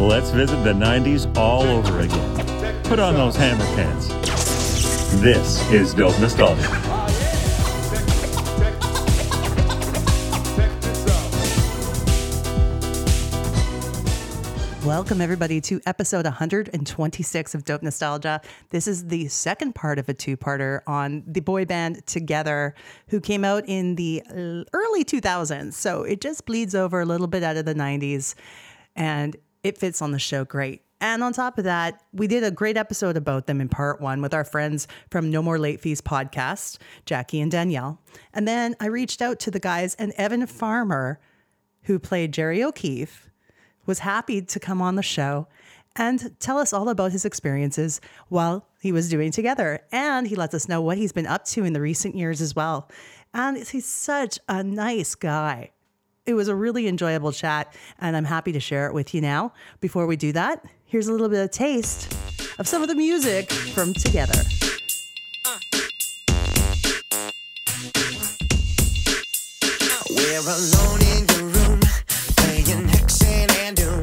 Let's visit the 90s all over again. Put on those hammer pants. This is Dope Nostalgia. Welcome, everybody, to episode 126 of Dope Nostalgia. This is the second part of a two-parter on the boy band Together, who came out in the early 2000s. So it just bleeds over a little bit out of the 90s, and it fits on the show great. And on top of that, we did a great episode about them in part one with our friends from No More Late Fees podcast, Jackie and Danielle. And then I reached out to the guys, and Evan Farmer, who played Jerry O'Keefe, was happy to come on the show and tell us all about his experiences while he was doing Together. And he lets us know what he's been up to in the recent years as well. And he's such a nice guy. It was a really enjoyable chat, and I'm happy to share it with you now. Before we do that, here's a little bit of taste of some of the music from Together. We're alone in the room, playing Hexen and Doom.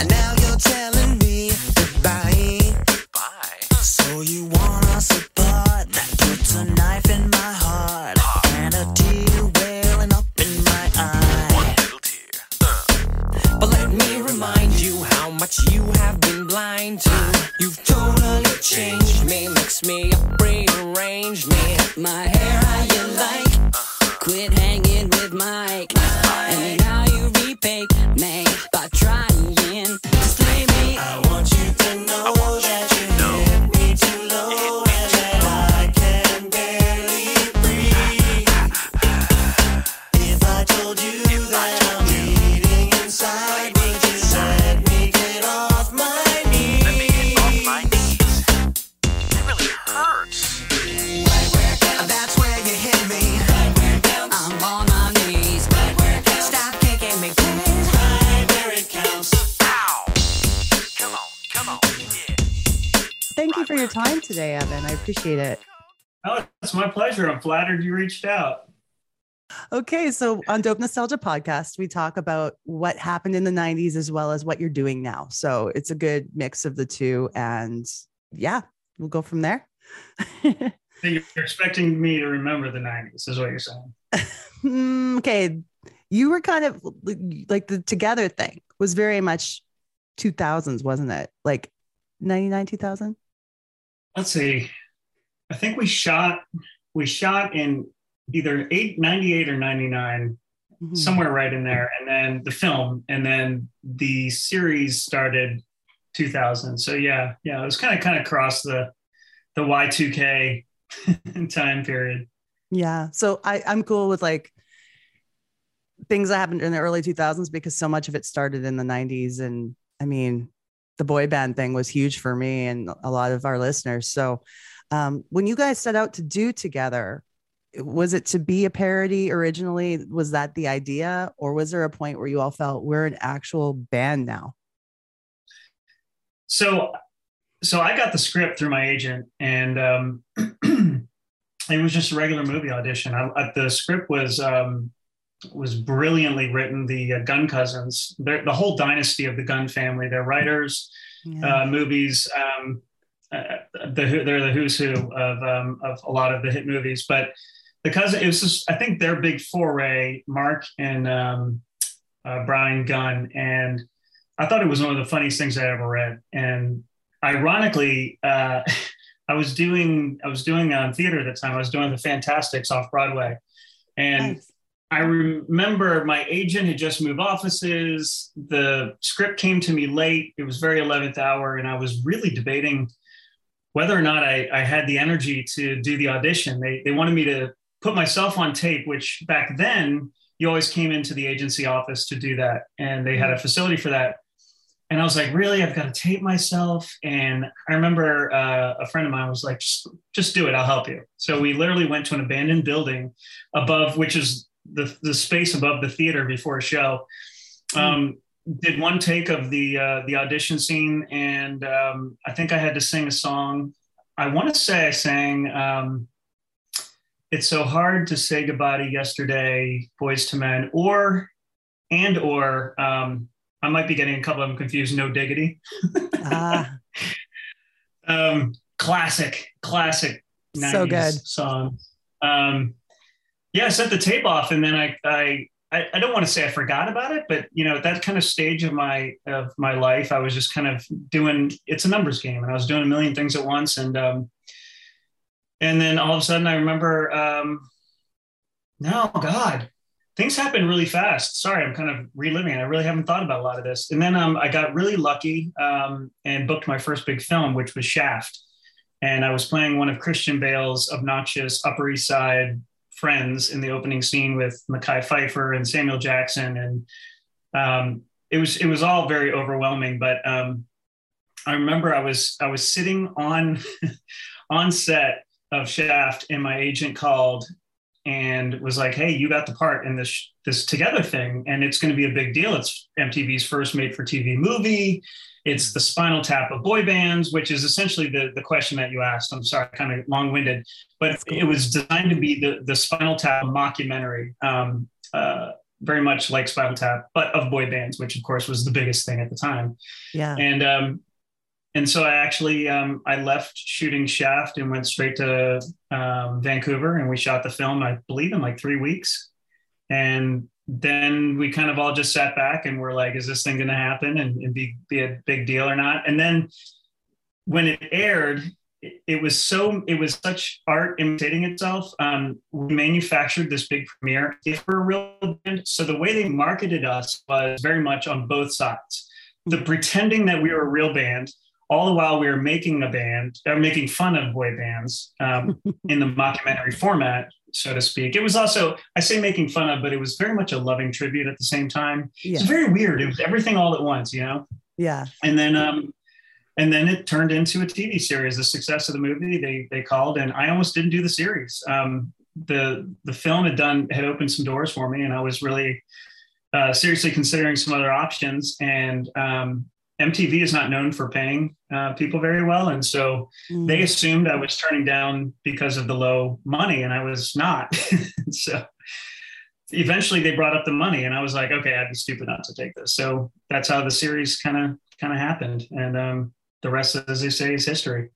And now you're telling me goodbye. Bye. So you want us apart? That puts a knife in my heart and a tear welling up in my eye. One little tear. But let me remind you how much you have been blind to. You've totally changed me, mixed me up, rearranged me. My hair, how you like? Quit hanging with Mike. And now you repay me by trying to slay me. I want you to know that you hit me too low and that I can barely breathe. If I told you that I'm bleeding inside, would you let me get off my knees? Let me get off my knees. It really hurts. That's where you hit me. I'm on my knees. Stop kicking me, please. Right where it counts. Ow! Come on, come on. Yeah. Thank you for your time today, Evan. I appreciate it. Oh, it's my pleasure. I'm flattered you reached out. Okay, so on Dope Nostalgia Podcast, we talk about what happened in the 90s as well as what you're doing now. So it's a good mix of the two. And yeah, we'll go from there. So you're expecting me to remember the 90s is what you're saying. Okay. You were kind of like the Together thing was very much 2000s, wasn't it? Like 99, 2000. Let's see. I think we shot in either 98 or 99, somewhere right in there. And then the film and then the series started 2000. So yeah. It was kind of across the Y2K time period. Yeah. So I'm cool with like things that happened in the early 2000s because so much of it started in the 90s. And I mean, the boy band thing was huge for me and a lot of our listeners. So when you guys set out to do Together, was it to be a parody originally? Was that the idea? Or was there a point where you all felt we're an actual band now? So I got the script through my agent, and it was just a regular movie audition. The script was brilliantly written. The Gun Cousins, the whole dynasty of the Gunn family, they're writers, movies. They're the who's who of a lot of the hit movies. But it was just, I think, their big foray. Mark and Brian Gunn, and I thought it was one of the funniest things I ever read. And ironically, I was doing theater at the time. I was doing The Fantastics off Broadway, and nice. I remember my agent had just moved offices. The script came to me late. It was very 11th hour, and I was really debating whether or not I had the energy to do the audition. They wanted me to put myself on tape, which back then you always came into the agency office to do that, and they had a facility for that. And I was like, really? I've got to tape myself. And I remember a friend of mine was like, just do it. I'll help you. So we literally went to an abandoned building above, which is the space above the theater before a show. Did one take of the audition scene. And I think I had to sing a song. I want to say I sang, It's So Hard to Say Goodbye to Yesterday, Boys to Men, or I might be getting a couple of them confused. No Diggity. Classic 90s so good song. Yeah, I set the tape off, and then I don't want to say I forgot about it, but you know, at that kind of stage of my life, I was just kind of doing, it's a numbers game, and I was doing a million things at once. And then all of a sudden I remember, things happen really fast. Sorry, I'm kind of reliving it. I really haven't thought about a lot of this. And then I got really lucky and booked my first big film, which was Shaft. And I was playing one of Christian Bale's obnoxious Upper East Side friends in the opening scene with Mekhi Pfeiffer and Samuel Jackson. And it was all very overwhelming. But I remember I was sitting on set of Shaft, and my agent called and was like, hey, you got the part in this Together thing, and it's going to be a big deal. It's MTV's first made-for-TV movie. It's the Spinal Tap of boy bands, which is essentially the question that you asked. I'm sorry, kind of long-winded, but it was designed to be the Spinal Tap mockumentary, very much like Spinal Tap, but of boy bands, which, of course, was the biggest thing at the time. Yeah. And so I actually, I left shooting Shaft and went straight to Vancouver, and we shot the film, I believe, in like 3 weeks. And then we kind of all just sat back and were like, is this thing going to happen and be a big deal or not? And then when it aired, it was such art imitating itself. We manufactured this big premiere if we're a real band. So the way they marketed us was very much on both sides. The pretending that we were a real band, all the while we were making a band, or making fun of boy bands in the mockumentary format, so to speak. It was also, I say making fun of, but it was very much a loving tribute at the same time. Yeah. It's very weird. It was everything all at once, you know? Yeah. And then it turned into a TV series. The success of the movie, they called, and I almost didn't do the series. The film had opened some doors for me, and I was really seriously considering some other options. And MTV is not known for paying people very well. And so they assumed I was turning down because of the low money, and I was not. So eventually they brought up the money, and I was like, okay, I'd be stupid not to take this. So that's how the series kind of happened. And the rest, as they say, is history.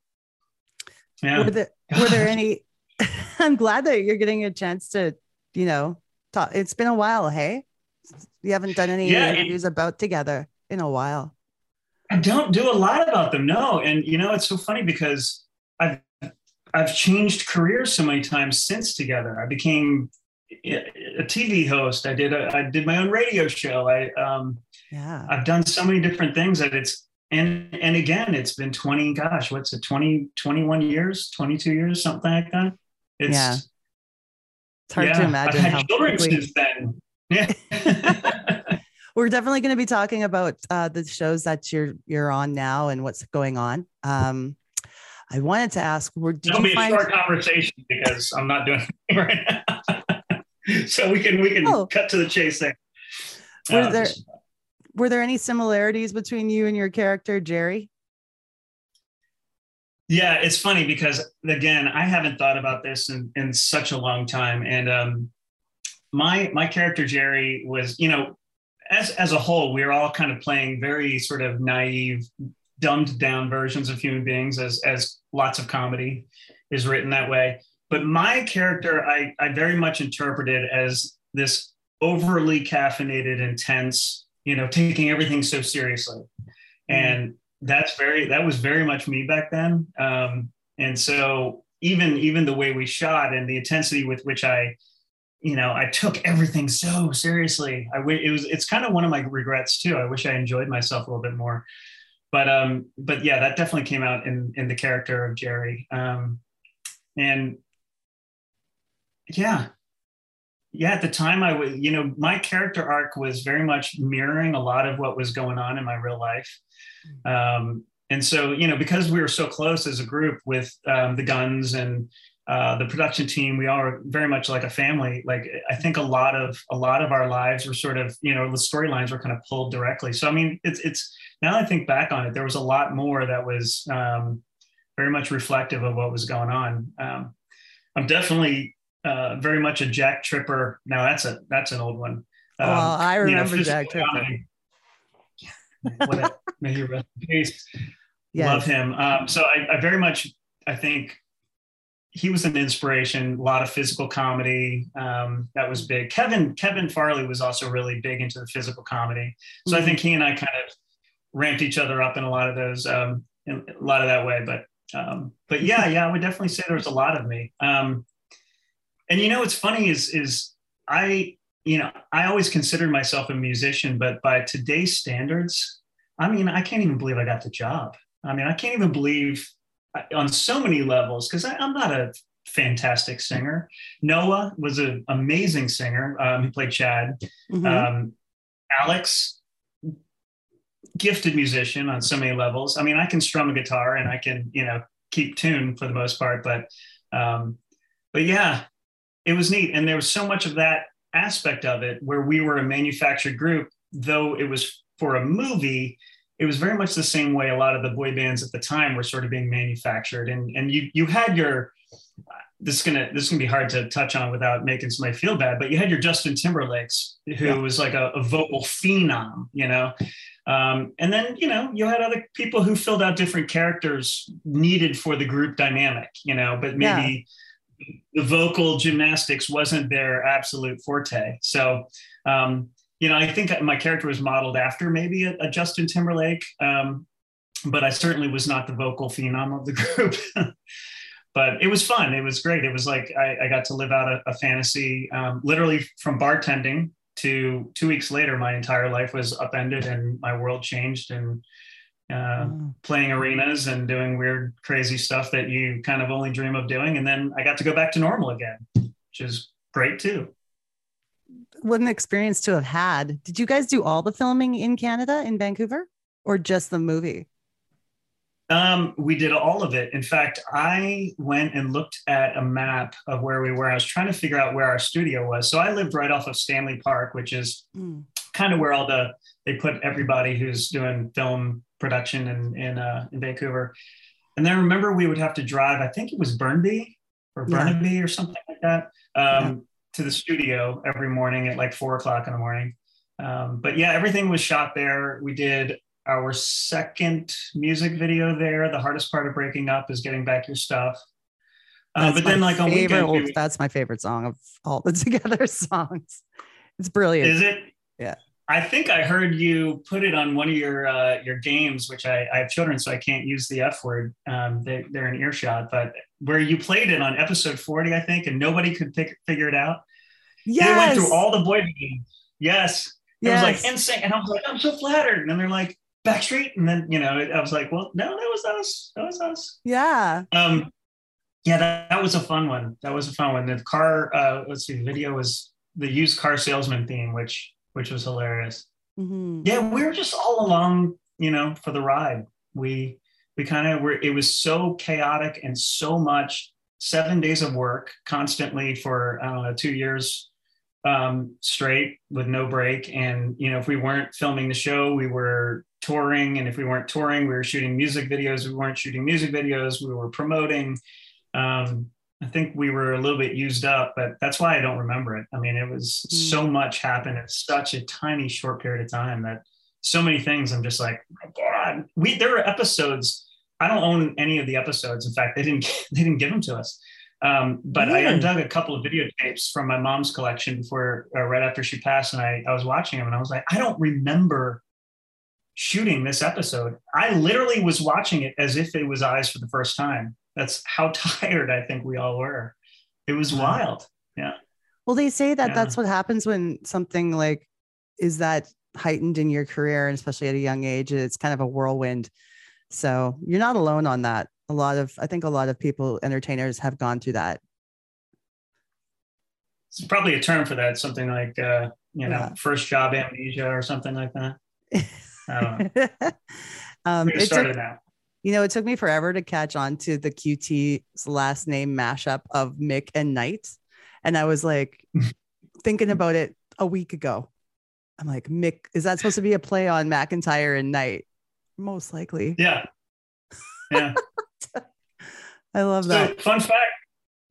Yeah. Were there any, I'm glad that you're getting a chance to, you know, talk. It's been a while. Hey, you haven't done any interviews about Together in a while. I don't do a lot about them, no. And, you know, it's so funny because I've changed careers so many times since Together. I became a TV host. I did my own radio show. I've done so many different things that it's, and again, it's been 22 years, something like that. It's hard to imagine. I've had children since then. Yeah. We're definitely going to be talking about the shows that you're on now and what's going on. I wanted to ask, it'll be a short conversation because I'm not doing anything right now, so we can cut to the chase there. Were there any similarities between you and your character Jerry? Yeah, it's funny because again, I haven't thought about this in such a long time, and my character Jerry was, you know. As a whole, we're all kind of playing very sort of naive, dumbed down versions of human beings, as lots of comedy is written that way. But my character, I very much interpreted as this overly caffeinated, intense, you know, taking everything so seriously. Mm-hmm. And that was very much me back then. And so even the way we shot and the intensity with which I took everything so seriously. It's kind of one of my regrets too. I wish I enjoyed myself a little bit more, but yeah, that definitely came out in the character of Jerry. At the time I was, you know, my character arc was very much mirroring a lot of what was going on in my real life. And so, you know, because we were so close as a group with the Guns and the production team, we are very much like a family. Like, I think a lot of our lives were sort of, you know, the storylines were kind of pulled directly. So, I mean, it's now that I think back on it, there was a lot more that was very much reflective of what was going on. I'm definitely very much a Jack Tripper. Now that's an old one. I remember Jack Tripper. May he rest in peace. Yes. Love him. So I very much, I think he was an inspiration, a lot of physical comedy. That was big. Kevin Farley was also really big into the physical comedy. So I think he and I kind of ramped each other up in a lot of those, in a lot of that way. But yeah, I would definitely say there was a lot of me. And you know, what's funny is I always considered myself a musician, but by today's standards, I mean, I can't even believe I got the job. I mean, I can't even believe on so many levels, because I'm not a fantastic singer. Noah was an amazing singer. He played Chad. Mm-hmm. Alex, gifted musician on so many levels. I mean, I can strum a guitar and I can, keep tune for the most part, but yeah, it was neat. And there was so much of that aspect of it where we were a manufactured group, though it was for a movie. It was very much the same way a lot of the boy bands at the time were sort of being manufactured. And you had your, this is gonna be hard to touch on without making somebody feel bad, but you had your Justin Timberlake's, who was like a vocal phenom, and then, you had other people who filled out different characters needed for the group dynamic, but maybe the vocal gymnastics wasn't their absolute forte. So, I think my character was modeled after maybe a Justin Timberlake, but I certainly was not the vocal phenom of the group. But it was fun. It was great. It was like I got to live out a fantasy, literally from bartending to 2 weeks later. My entire life was upended and my world changed, and playing arenas and doing weird, crazy stuff that you kind of only dream of doing. And then I got to go back to normal again, which is great too. What an experience to have had. Did you guys do all the filming in Canada, in Vancouver, or just the movie? We did all of it. In fact, I went and looked at a map of where we were. I was trying to figure out where our studio was. So I lived right off of Stanley Park, which is kind of where they put everybody who's doing film production in Vancouver. And then I remember we would have to drive, I think it was Burnaby or something like that, to the studio every morning at like 4 o'clock in the morning. But yeah, everything was shot there. We did our second music video there. The hardest part of breaking up is getting back your stuff. But then like on weekend, that's my favorite song of all the Together songs. It's brilliant. Is it? Yeah. I think I heard you put it on one of your games, which I have children, so I can't use the F word. They're in earshot, but where you played it on episode 40, I think, and nobody could figure it out. Yes. They went through all the boy bands. Yes. It was like NSYNC. And I was like, I'm so flattered. And then they're like, Backstreet. And then, I was like, well, no, that was us. Yeah. That was a fun one. The car, the video was the used car salesman theme, which was hilarious. Mm-hmm. Yeah, we were just all along, for the ride. We kind of were, it was so chaotic and so much, 7 days of work constantly for, 2 years straight with no break. And, if we weren't filming the show, we were touring. And if we weren't touring, we were shooting music videos. We weren't shooting music videos. We were promoting. I think we were a little bit used up, but that's why I don't remember it. I mean, it was so much happened in such a tiny short period of time that so many things I'm just like, oh my God, there were episodes. I don't own any of the episodes. In fact, they didn't give them to us. But I undug a couple of videotapes from my mom's collection before, right after she passed. And I was watching them and I was like, I don't remember shooting this episode. I literally was watching it as if it was eyes for the first time. That's how tired I think we all were. It was wild. Yeah. Well, they say that that's what happens when something like is that heightened in your career, and especially at a young age, it's kind of a whirlwind. So you're not alone on that. I think a lot of people, entertainers, have gone through that. It's probably a term for that. Something like, first job amnesia or something like that. I don't know. It started now. It took me forever to catch on to the QT's last name mashup of Mick and Knight. And I was like thinking about it a week ago. I'm like, Mick, is that supposed to be a play on McIntyre and Knight? Most likely. Yeah. I love that. So, fun fact,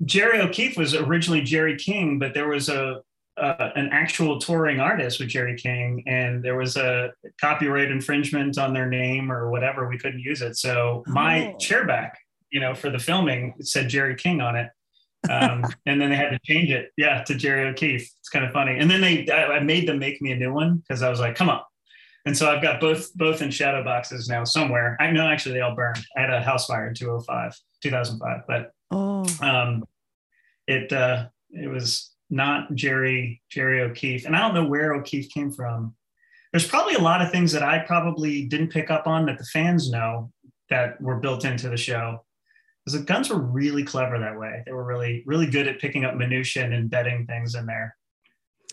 Jerry O'Keefe was originally Jerry King, but there was a an actual touring artist with Jerry King, and there was a copyright infringement on their name or whatever. We couldn't use it. So my chair back, you know, for the filming, it said Jerry King on it. And then they had to change it. Yeah. To Jerry O'Keefe. It's kind of funny. And then I made them make me a new one, 'cause I was like, come on. And so I've got both in shadow boxes now somewhere. I know, actually they all burned. I had a house fire in 2005, but, it was not Jerry O'Keefe. And I don't know where O'Keefe came from. There's probably a lot of things that I probably didn't pick up on that the fans know that were built into the show. Because the Guns were really clever that way. They were really, really good at picking up minutiae and embedding things in there.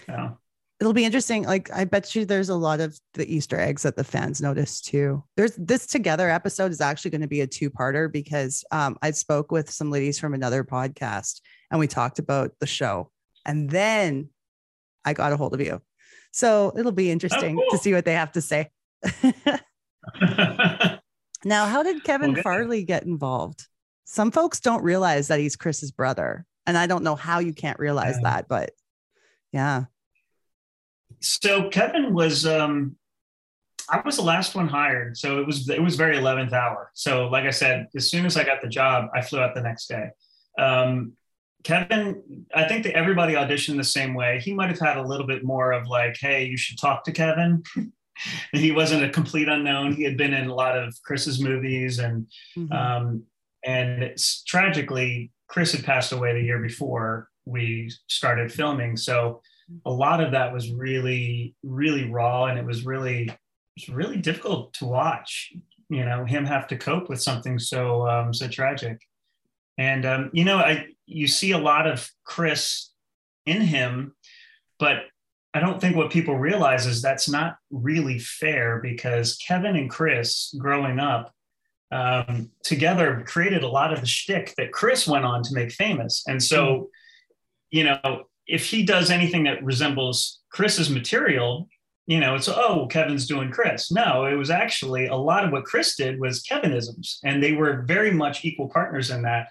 So. It'll be interesting. Like, I bet you there's a lot of the Easter eggs that the fans notice too. There's this Together episode is actually going to be a two-parter, because I spoke with some ladies from another podcast and we talked about the show. And then I got a hold of you. So it'll be interesting to see what they have to say. Now, how did Kevin Farley get involved? Some folks don't realize that he's Chris's brother. And I don't know how you can't realize that, but yeah. So Kevin was, I was the last one hired. So it was very 11th hour. So like I said, as soon as I got the job, I flew out the next day. Kevin, I think that everybody auditioned the same way. He might've had a little bit more of like, hey, you should talk to Kevin. He wasn't a complete unknown. He had been in a lot of Chris's movies, and it's, tragically, Chris had passed away the year before we started filming. So a lot of that was really, really raw. And it was really difficult to watch, you know, him have to cope with something so tragic. And, you know, you see a lot of Chris in him, but I don't think what people realize is that's not really fair, because Kevin and Chris growing up together created a lot of the shtick that Chris went on to make famous. And so, you know, if he does anything that resembles Chris's material, you know, it's, oh, Kevin's doing Chris. No, it was actually a lot of what Chris did was Kevinisms, and they were very much equal partners in that.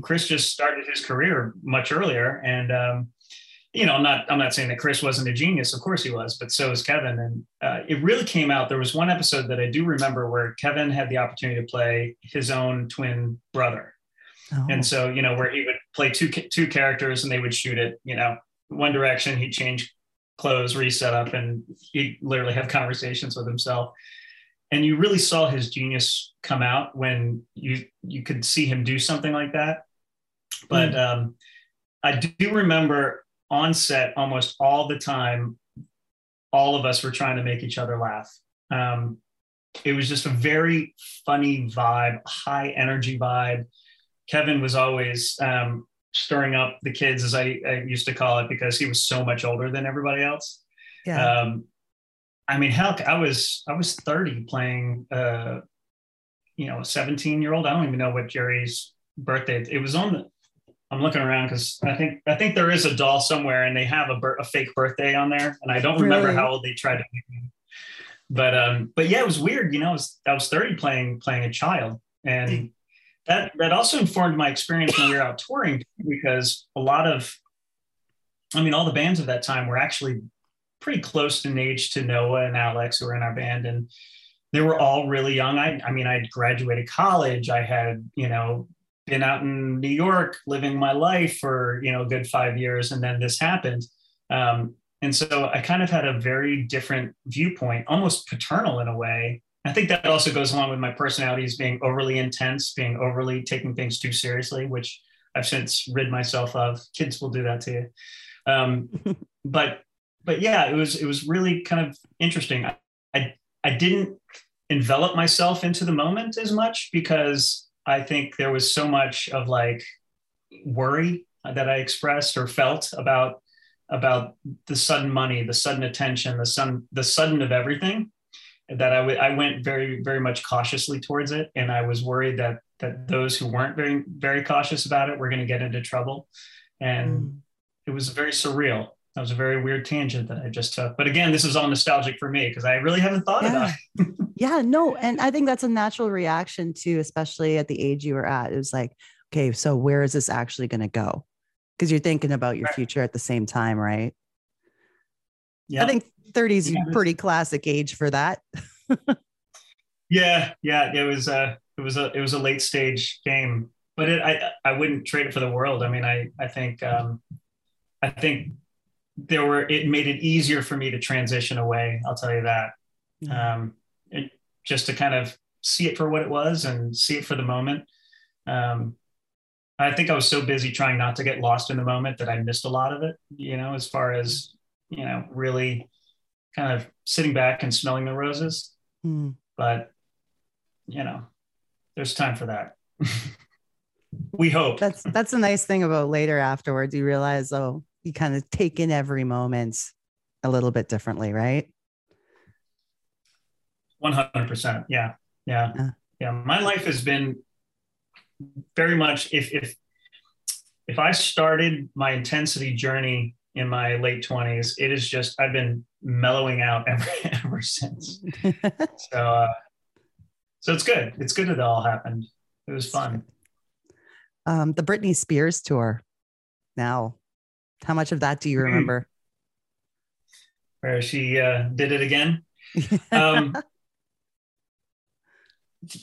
Chris just started his career much earlier, and you know, I'm not saying that Chris wasn't a genius. Of course he was, but so is Kevin. And it really came out. There was one episode that I do remember where Kevin had the opportunity to play his own twin brother, and so, you know, where he would play two characters, and they would shoot it, you know, one direction. He'd change clothes, reset up, and he'd literally have conversations with himself. And you really saw his genius come out when you could see him do something like that. But I do remember on set almost all the time, all of us were trying to make each other laugh. It was just a very funny vibe, high energy vibe. Kevin was always stirring up the kids, as I used to call it, because he was so much older than everybody else. Yeah. I mean, hell, I was 30 playing, you know, a 17-year-old. I don't even know what Jerry's birthday. It was on the, I'm looking around because I think there is a doll somewhere, and they have a fake birthday on there. And I don't remember how old they tried to make me. But yeah, it was weird. You know, I was 30 playing a child. And that also informed my experience when we were out touring, because a lot of, I mean, all the bands of that time were actually pretty close in age to Noah and Alex, who were in our band, and they were all really young. I mean, I had graduated college. I had, you know, been out in New York living my life for, you know, a good 5 years. And then this happened. And so I kind of had a very different viewpoint, almost paternal in a way. I think that also goes along with my personality as being overly intense, being overly taking things too seriously, which I've since rid myself of. Kids will do that to you. But yeah, it was really kind of interesting. I didn't envelop myself into the moment as much, because I think there was so much of like worry that I expressed or felt about the sudden money, the sudden attention, the sudden of everything, that I went very, very much cautiously towards it. And I was worried that those who weren't very, very cautious about it were going to get into trouble. And it was very surreal. That was a very weird tangent that I just took. But again, this is all nostalgic for me, because I really haven't thought about it. Yeah, no. And I think that's a natural reaction too, especially at the age you were at. It was like, okay, so where is this actually going to go? Because you're thinking about your future at the same time, right? Yeah. I think 30 is a pretty classic age for that. Yeah. It was a late stage game, but I wouldn't trade it for the world. I mean, I think it made it easier for me to transition away. I'll tell you that. Just to kind of see it for what it was and see it for the moment. I think I was so busy trying not to get lost in the moment that I missed a lot of it, as far as, really kind of sitting back and smelling the roses. Mm. But, there's time for that. We hope. That's the nice thing about later afterwards. You realize, you kind of take in every moment a little bit differently, right? 100%. Yeah. My life has been very much, if I started my intensity journey in my late 20s, it is just, I've been mellowing out ever since. So it's good. It's good that it all happened. It was fun. The Britney Spears tour now, how much of that do you remember? Where she did it again?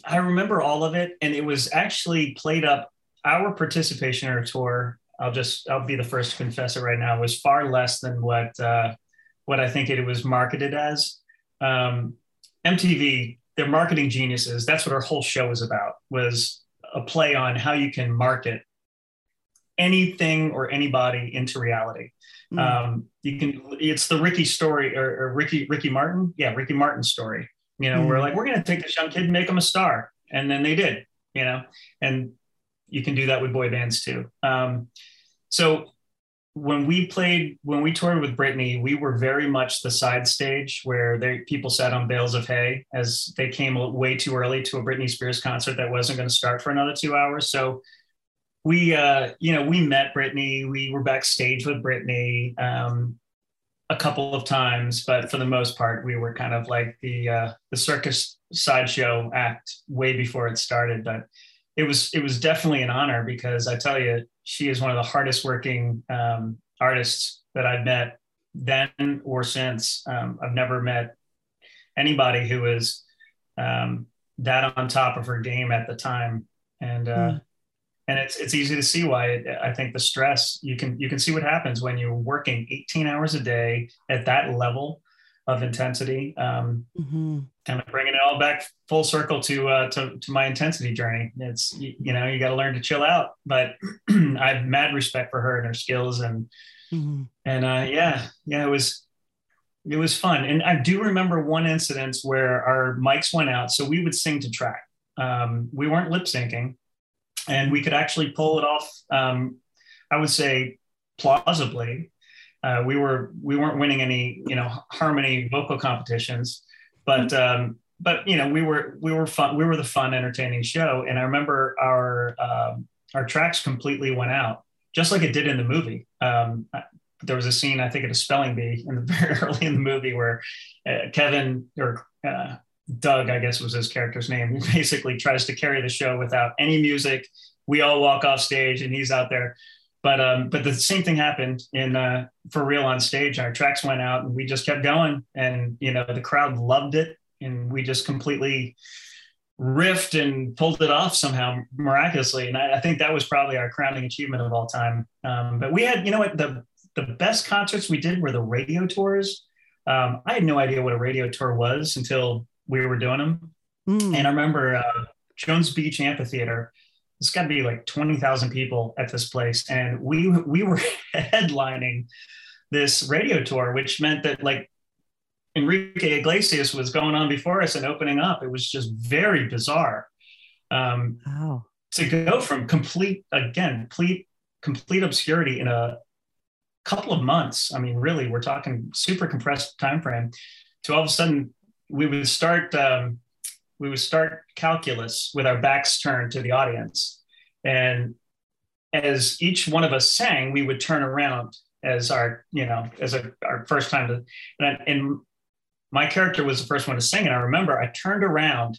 I remember all of it, and it was actually played up. Our participation in our tour, I'll be the first to confess it right now, was far less than what I think it was marketed as. MTV, they're marketing geniuses. That's what our whole show was about, was a play on how you can market anything or anybody into reality. Mm. It's the Ricky story, or Ricky Martin. Yeah. Ricky Martin story. We're like, we're going to take this young kid and make him a star. And then they did, and you can do that with boy bands too. So when we toured with Britney, we were very much the side stage where people sat on bales of hay as they came way too early to a Britney Spears concert that wasn't going to start for another 2 hours. So we met Britney. We were backstage with Britney a couple of times, but for the most part, we were kind of like the circus sideshow act way before it started. But it was definitely an honor, because I tell you, she is one of the hardest working artists that I've met then or since. I've never met anybody who was that on top of her game at the time. And it's easy to see why I think the stress, you can see what happens when you're working 18 hours a day at that level of intensity. Kind of bringing it all back full circle to my intensity journey. It's, you got to learn to chill out, but I have mad respect for her and her skills. And it was fun. And I do remember one incident where our mics went out, so we would sing to track. We weren't lip syncing. And we could actually pull it off, I would say, plausibly. We weren't winning any, harmony vocal competitions, but we were fun. We were the fun, entertaining show. And I remember our tracks completely went out, just like it did in the movie. There was a scene, I think, at a spelling bee very early in the movie where Kevin or Doug, I guess was his character's name, he basically tries to carry the show without any music. We all walk off stage and he's out there. But the same thing happened for real on stage. Our tracks went out and we just kept going, and, the crowd loved it, and we just completely riffed and pulled it off somehow miraculously. And I think that was probably our crowning achievement of all time. But we had, the best concerts we did were the radio tours. I had no idea what a radio tour was until we were doing them. Mm. And I remember Jones Beach Amphitheater, it's gotta be like 20,000 people at this place. And we were headlining this radio tour, which meant that like Enrique Iglesias was going on before us and opening up. It was just very bizarre. Wow. To go from complete obscurity in a couple of months. I mean, really, we're talking super compressed time frame, to all of a sudden, we would start calculus with our backs turned to the audience. And as each one of us sang, we would turn around as our first time to, and my character was the first one to sing. And I remember I turned around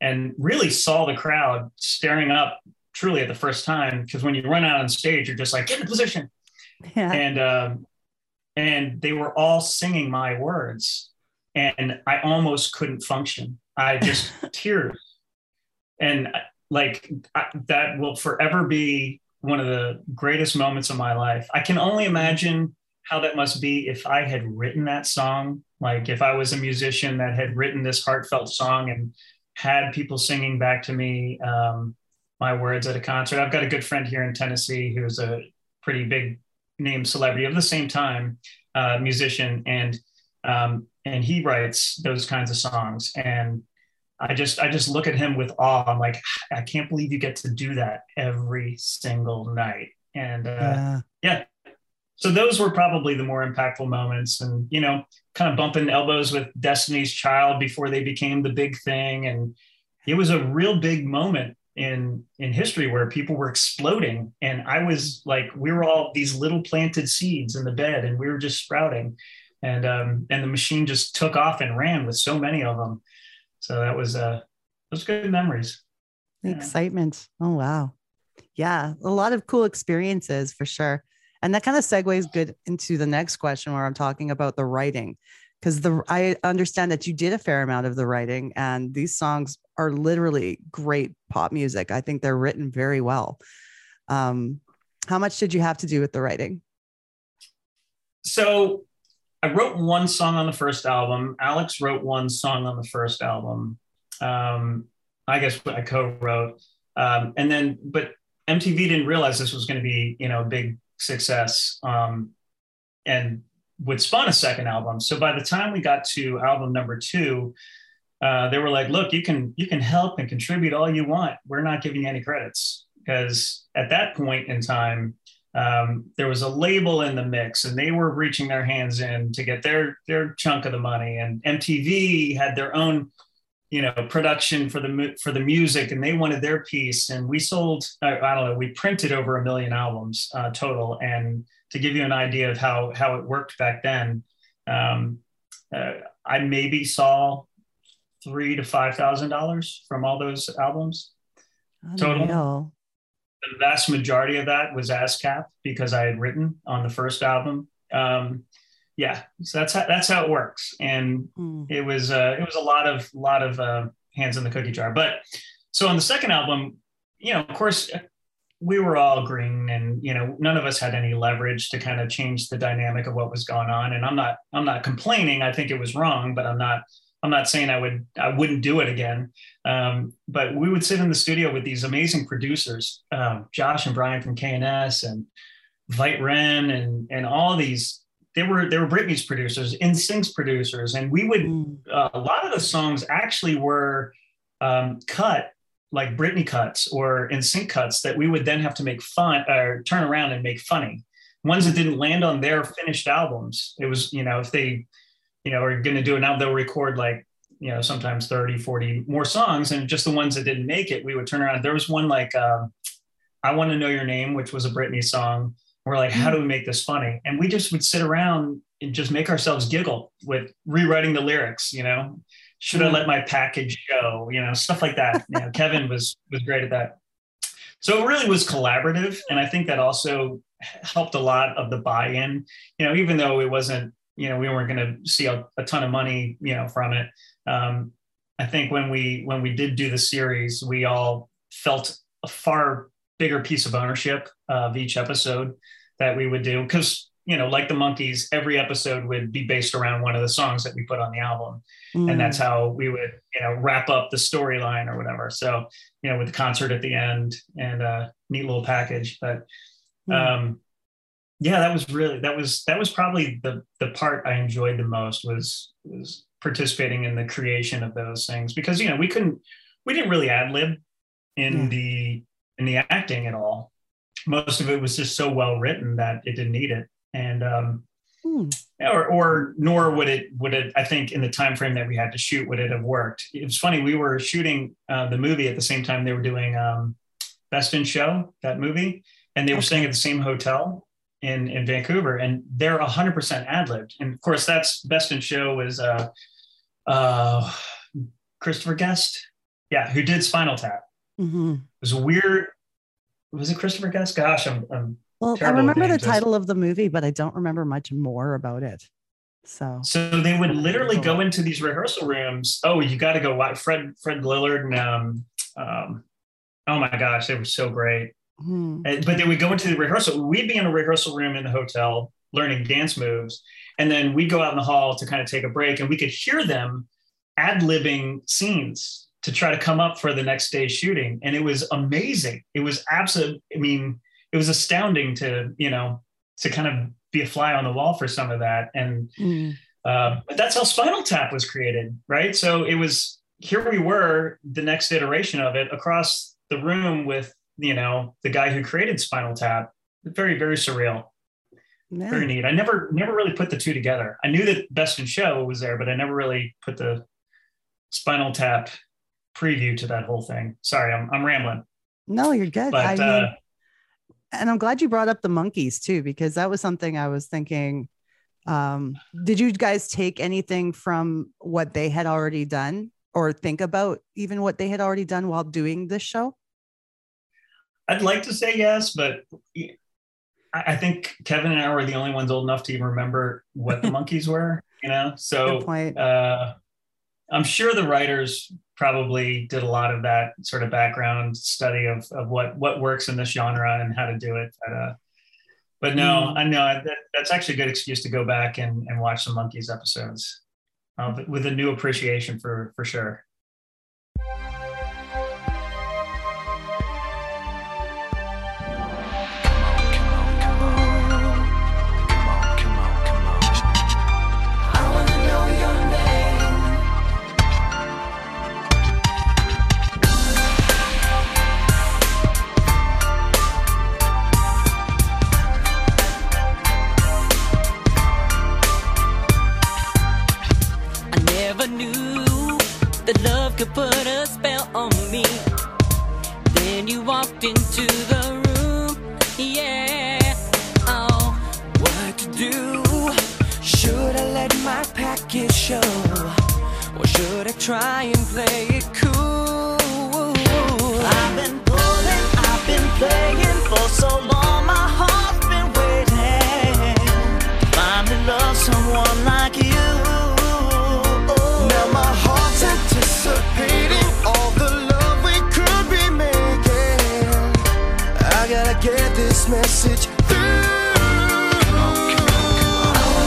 and really saw the crowd staring up truly at the first time. Cause when you run out on stage, you're just like, get in position. Yeah. And, and they were all singing my words, and I almost couldn't function. I just tears. And that will forever be one of the greatest moments of my life. I can only imagine how that must be if I had written that song, like if I was a musician that had written this heartfelt song and had people singing back to me my words at a concert. I've got a good friend here in Tennessee who's a pretty big name celebrity of the same time, musician, and he writes those kinds of songs. And I just look at him with awe. I'm like, I can't believe you get to do that every single night. And yeah. So those were probably the more impactful moments, and, you know, kind of bumping elbows with Destiny's Child before they became the big thing. And it was a real big moment in history where people were exploding. And I was like, we were all these little planted seeds in the bed, and we were just sprouting, and the machine just took off and ran with so many of them. So that was, those good memories. The excitement. Oh, wow. Yeah. A lot of cool experiences for sure. And that kind of segues good into the next question where I'm talking about the writing, because I understand that you did a fair amount of the writing, and these songs are literally great pop music. I think they're written very well. How much did you have to do with the writing? So I wrote one song on the first album. Alex wrote one song on the first album. I guess I co-wrote. But MTV didn't realize this was going to be, a big success, and would spawn a second album. So by the time we got to album number 2, they were like, look, you can help and contribute all you want. We're not giving you any credits. Because at that point in time, there was a label in the mix, and they were reaching their hands in to get their chunk of the money. And MTV had their own, production for the music, and they wanted their piece. And we sold, we printed over 1 million albums total. And to give you an idea of how it worked back then, I maybe saw $3,000 to $5,000 from all those albums total. Know. The vast majority of that was ASCAP, because I had written on the first album. So that's how it works. And it was a lot of hands in the cookie jar. But so on the second album, of course we were all green, and, none of us had any leverage to kind of change the dynamic of what was going on. And I'm not complaining. I think it was wrong, but I'm not saying I wouldn't do it again. But we would sit in the studio with these amazing producers, Josh and Brian from K&S and Vite Wren and all these. They were Britney's producers, NSYNC's producers, and we would a lot of the songs actually were cut, like Britney cuts or NSYNC cuts, that we would then have to make fun or turn around and make funny ones that didn't land on their finished albums. It was, if they, are going to do it now, they'll record like, sometimes 30, 40 more songs, and just the ones that didn't make it, we would turn around. There was one like "I Want to Know Your Name," which was a Britney song. We're like, how do we make this funny? And we just would sit around and just make ourselves giggle with rewriting the lyrics, should I let my package go, stuff like that. Kevin was great at that. So it really was collaborative. And I think that also helped a lot of the buy-in, even though it wasn't, we weren't going to see a ton of money, from it. I think when we did do the series, we all felt a far bigger piece of ownership of each episode that we would do. Because, like the Monkeys, every episode would be based around one of the songs that we put on the album. And that's how we would, wrap up the storyline or whatever. So, with the concert at the end and a neat little package. But that was probably the part I enjoyed the most was participating in the creation of those things, because, we didn't really ad-lib in the acting at all. Most of it was just so well written that it didn't need it, and nor would it I think in the time frame that we had to shoot would it have worked. It was funny, we were shooting the movie at the same time they were doing Best in Show, that movie, and they were staying at the same hotel in Vancouver, and they're 100% ad-libbed. And of course that's Best in Show was Christopher Guest, who did Spinal Tap. It was weird. Was it Christopher Guest? Gosh, I'm Well, I remember the title of the movie, but I don't remember much more about it. So they would literally go into these rehearsal rooms. Oh, you got to go watch Fred Lillard and oh my gosh, they were so great. Mm-hmm. But they would go into the rehearsal. We'd be in a rehearsal room in the hotel learning dance moves, and then we'd go out in the hall to kind of take a break, and we could hear them ad-libbing scenes to try to come up for the next day's shooting, and it was amazing. It was absolute. I mean, it was astounding to kind of be a fly on the wall for some of that. And but that's how Spinal Tap was created, right? So it was, here we were, the next iteration of it, across the room with, the guy who created Spinal Tap. Very, very surreal. Yeah. Very neat. I never really put the two together. I knew that Best in Show was there, but I never really put the Spinal Tap preview to that whole thing. Sorry, I'm rambling. No, you're good. But, and I'm glad you brought up the Monkeys too, because that was something I was thinking. Did you guys take anything from what they had already done, or think about even what they had already done while doing this show? I'd like to say yes, but I think Kevin and I were the only ones old enough to even remember what the Monkeys were, So good point. I'm sure the writers probably did a lot of that sort of background study of what works in this genre and how to do it. But no, I know that's actually a good excuse to go back and watch some Monkeys episodes but with a new appreciation for sure. Put a spell on me. Then you walked into the room. Yeah. Oh, what to do? Should I let my package show? Or should I try and play it cool? I've been pulling, I've been playing for so long. My heart's been waiting. Finally love someone like you. Get this message through. I wanna know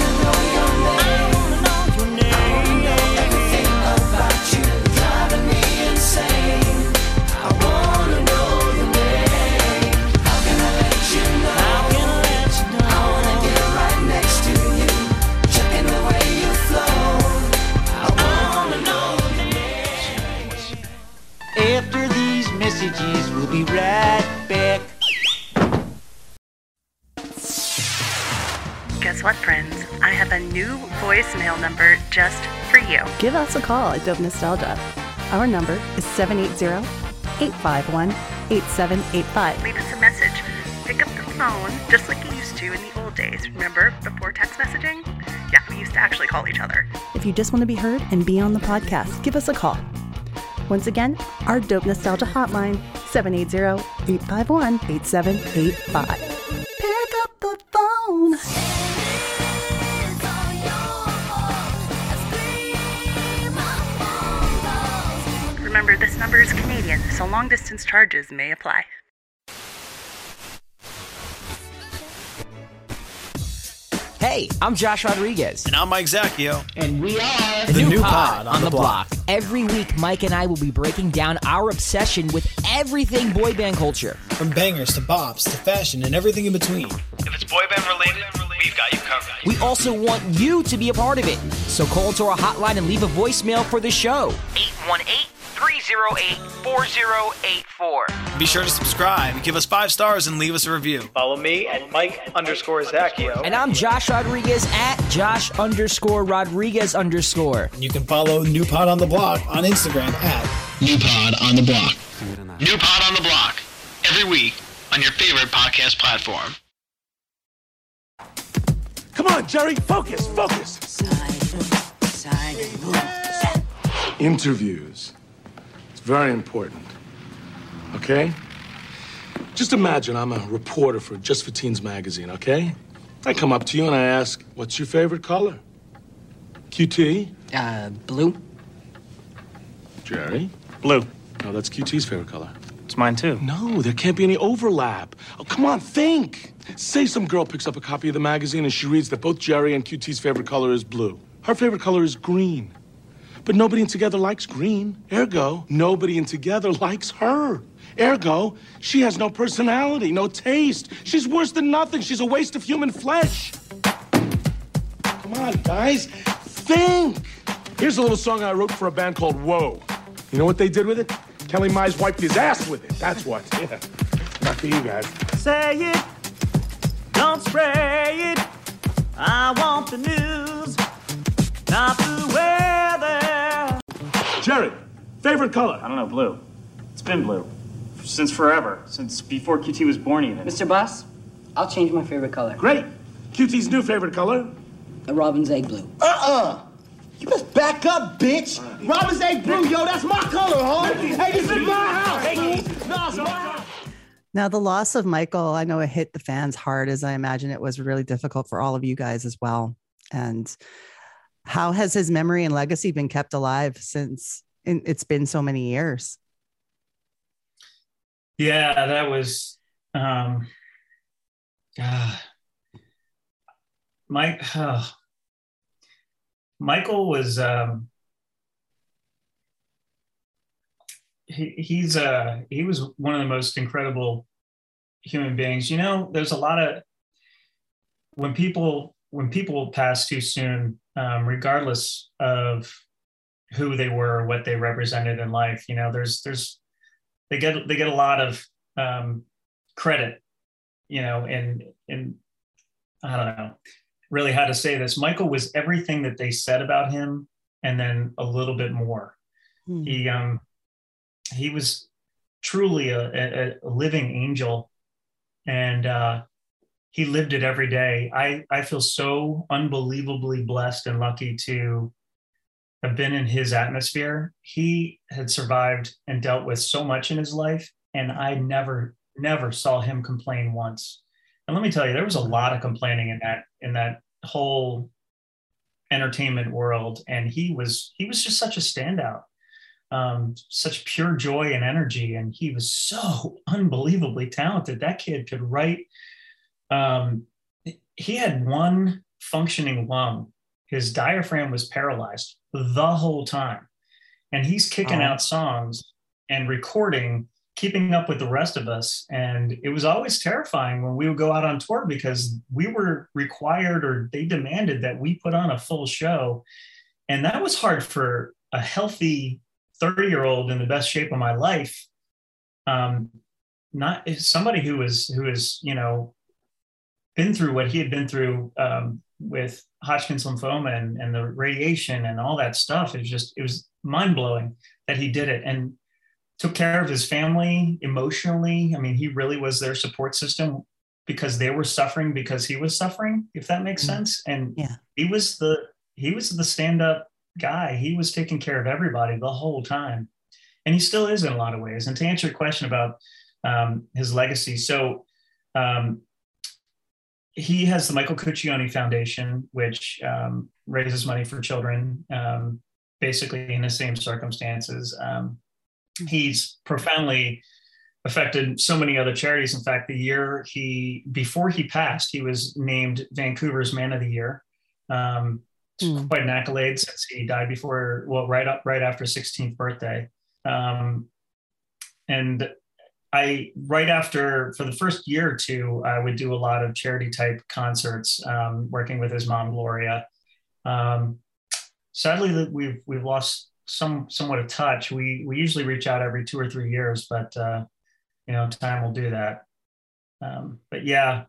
your name. I wanna know your name. I wanna know everything about you. Driving me insane. I wanna know your name. How can I let you know? I wanna get right next to you, checking the way you flow. I wanna know your name. After these messages, we'll be right back. What friends, I have a new voicemail number just for you. Give us a call at Dope Nostalgia. Our number is 780-851-8785. Leave us a message. Pick up the phone just like you used to in the old days. Remember, before text messaging? Yeah, we used to actually call each other. If you just want to be heard and be on the podcast, give us a call. Once again, our Dope Nostalgia hotline, 780-851-8785. Pick up the phone. Remember, this number is Canadian, so long-distance charges may apply. Hey, I'm Josh Rodriguez. And I'm Mike Zacchio. And we are the new pod on the block. Every week, Mike and I will be breaking down our obsession with everything boy band culture. From bangers to bops to fashion and everything in between. If it's boy band related, we've got you covered. We also want you to be a part of it. So call to our hotline and leave a voicemail for the show. 818-308-4084. Be sure to subscribe, give us 5 stars, and leave us a review. Follow me at Mike_Zacchio. And I'm Josh Rodriguez at Josh_Rodriguez_. And you can follow New Pod on the Block on Instagram at New Pod on the Block. New Pod on the Block. Every week on your favorite podcast platform. Come on, Jerry. Focus. Side move. Interviews. Very important, okay? Just imagine I'm a reporter for Just for Teens magazine, okay? I come up to you and I ask, what's your favorite color? QT? Blue. Jerry? Blue. No, that's QT's favorite color. It's mine, too. No, there can't be any overlap. Oh, come on, think. Say some girl picks up a copy of the magazine and she reads that both Jerry and QT's favorite color is blue. Her favorite color is green. But nobody in Together likes green. Ergo, nobody in Together likes her. Ergo, she has no personality, no taste. She's worse than nothing. She's a waste of human flesh. Come on, guys. Think. Here's a little song I wrote for a band called Whoa. You know what they did with it? Kelly Mize wiped his ass with it. That's what. Yeah. Not for you guys. Say it. Don't spray it. I want the news. Not the weather. Jerry, favorite color? I don't know, blue. It's been blue. Since forever. Since before QT was born, even. Mr. Boss, I'll change my favorite color. Great. QT's new favorite color? The robin's egg blue. You best back up, bitch. Robin's egg blue, yo, that's my color, huh? Hey, this is my house, dude. No, it's my house. Now, the loss of Michael, I know it hit the fans hard, as I imagine it was really difficult for all of you guys as well. And how has his memory and legacy been kept alive since it's been so many years? Yeah, that was, Michael was, he was one of the most incredible human beings. You know, there's a lot of, when people pass too soon, regardless of who they were, or what they represented in life, you know, they get a lot of, credit, you know, and I don't know really how to say this. Michael was everything that they said about him, and then a little bit more. Mm. He was truly a living angel, and he lived it every day. I feel so unbelievably blessed and lucky to have been in his atmosphere. He had survived and dealt with so much in his life, and I never saw him complain once. And let me tell you, there was a lot of complaining in that whole entertainment world. And he was just such a standout, such pure joy and energy. And he was so unbelievably talented. That kid could write. He had one functioning lung. His diaphragm was paralyzed the whole time. And he's kicking out songs and recording, keeping up with the rest of us. And it was always terrifying when we would go out on tour, because we were required, or they demanded, that we put on a full show. And that was hard for a healthy 30-year-old in the best shape of my life. Not somebody who is, you know, been through what he had been through, with Hodgkin's lymphoma and the radiation and all that stuff. It was mind blowing that he did it. And took care of his family emotionally. I mean, he really was their support system, because they were suffering because he was suffering, if that makes sense. And yeah, he was the stand-up guy. He was taking care of everybody the whole time. And he still is in a lot of ways. And to answer your question about his legacy. So he has the Michael Cuccione Foundation, which raises money for children, basically in the same circumstances. He's profoundly affected so many other charities. In fact, the year before he passed, he was named Vancouver's Man of the Year. Quite an accolade, since he died right after his 16th birthday. For the first year or two, I would do a lot of charity type concerts, working with his mom, Gloria. Sadly, we've lost somewhat of touch. We usually reach out every 2 or 3 years, but you know, time will do that. But yeah,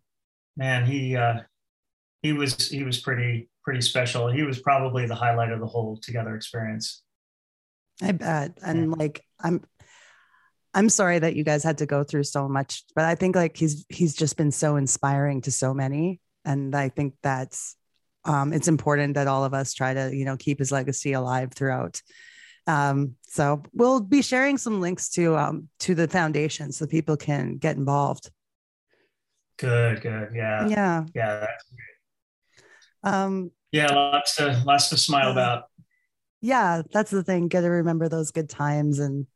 man, he was pretty special. He was probably the highlight of the whole Together experience. I bet. And yeah. Like, I'm sorry that you guys had to go through so much, but I think like he's just been so inspiring to so many, and I think that's it's important that all of us try to, you know, keep his legacy alive throughout So we'll be sharing some links to the foundation so people can get involved. Good, good. Yeah. Yeah. Yeah. That's great. Yeah. Lots to smile about. Yeah. That's the thing. Got to remember those good times and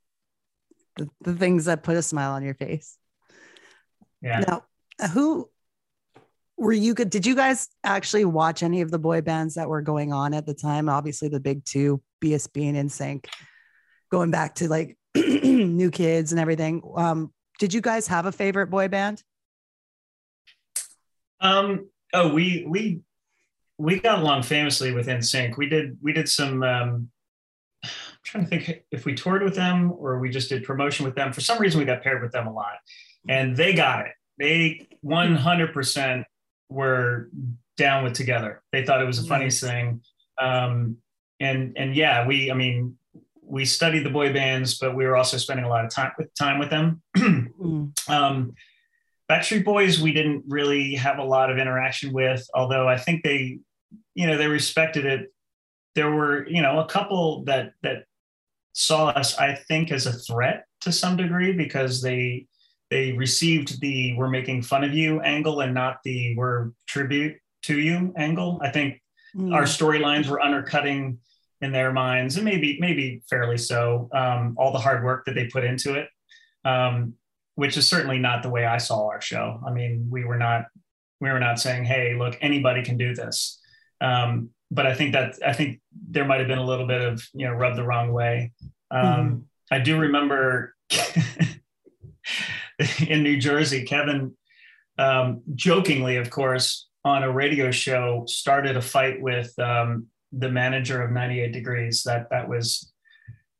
the things that put a smile on your face. Yeah. Now, who were you good? Did you guys actually watch any of the boy bands that were going on at the time? Obviously the big two, BSB and NSYNC, going back to like New Kids and everything. Did you guys have a favorite boy band? We got along famously with NSYNC. We did some, I'm trying to think if we toured with them or we just did promotion with them. For some reason, we got paired with them a lot and they got it. They 100% were down with Together. They thought it was the funniest thing. And yeah, we studied the boy bands, but we were also spending a lot of time with them. Backstreet Boys, we didn't really have a lot of interaction with, although I think they, they respected it. There were, a couple that saw us, I think, as a threat to some degree because they received the "we're making fun of you" angle and not the "we're tribute to you" angle. I think our storylines were undercutting in their minds, and maybe fairly so, all the hard work that they put into it, which is certainly not the way I saw our show. I mean, we were not saying, "Hey, look, anybody can do this." But I think there might've been a little bit of, rubbed the wrong way. I do remember in New Jersey, Kevin, jokingly, of course, on a radio show started a fight with the manager of 98 Degrees. That was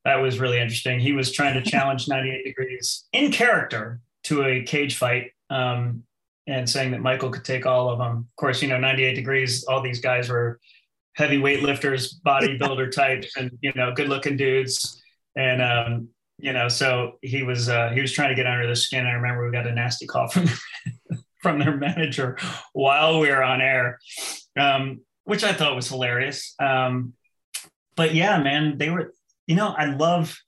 really interesting. He was trying to challenge 98 Degrees in character to a cage fight, and saying that Michael could take all of them. Of course, 98 Degrees, all these guys were heavy weightlifters, bodybuilder types, and good-looking dudes. And so he was trying to get under the skin. I remember we got a nasty call from their manager while we were on air, which I thought was hilarious. But yeah, man, they were, I love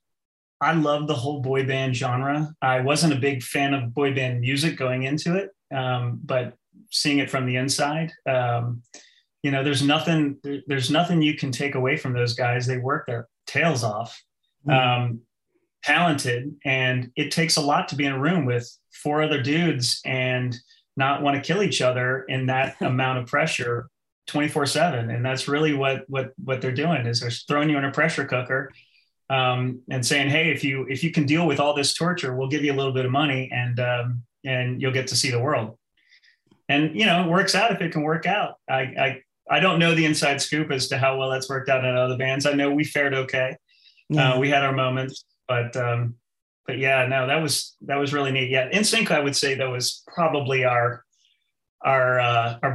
the whole boy band genre. I wasn't a big fan of boy band music going into it. But seeing it from the inside, there's nothing you can take away from those guys. They work their tails off, talented. And it takes a lot to be in a room with four other dudes and not want to kill each other in that amount of pressure 24/7. And that's really what they're doing, is they're throwing you in a pressure cooker, and saying, "Hey, if you can deal with all this torture, we'll give you a little bit of money and you'll get to see the world." And, it works out if it can work out. I don't know the inside scoop as to how well that's worked out in other bands. I know we fared okay. We had our moments, but yeah, no, that was really neat. Yeah. NSYNC, I would say that was probably our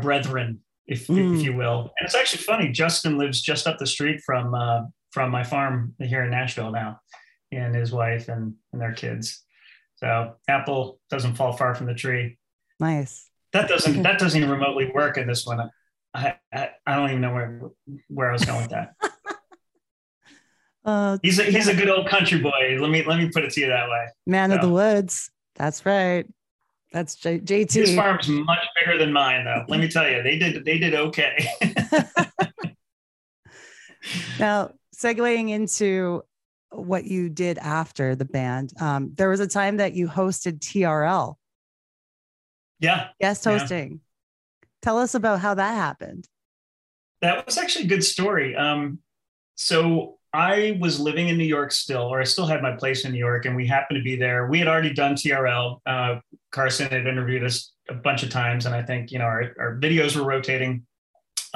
brethren, if you will. And it's actually funny. Justin lives just up the street from my farm here in Nashville now, and his wife and their kids. So apple doesn't fall far from the tree. Nice. That doesn't even remotely work in this one. I don't even know where I was going with that. He's a good old country boy. Let me put it to you that way. Man of the woods. That's right. That's JT. His farm's much bigger than mine, though. Let me tell you, they did okay. Now, segueing into what you did after the band, there was a time that you hosted TRL. Yeah, guest hosting. Yeah. Tell us about how that happened. That was actually a good story. So I was living in New York still, or I still had my place in New York, and we happened to be there. We had already done TRL. Carson had interviewed us a bunch of times, and I think, our videos were rotating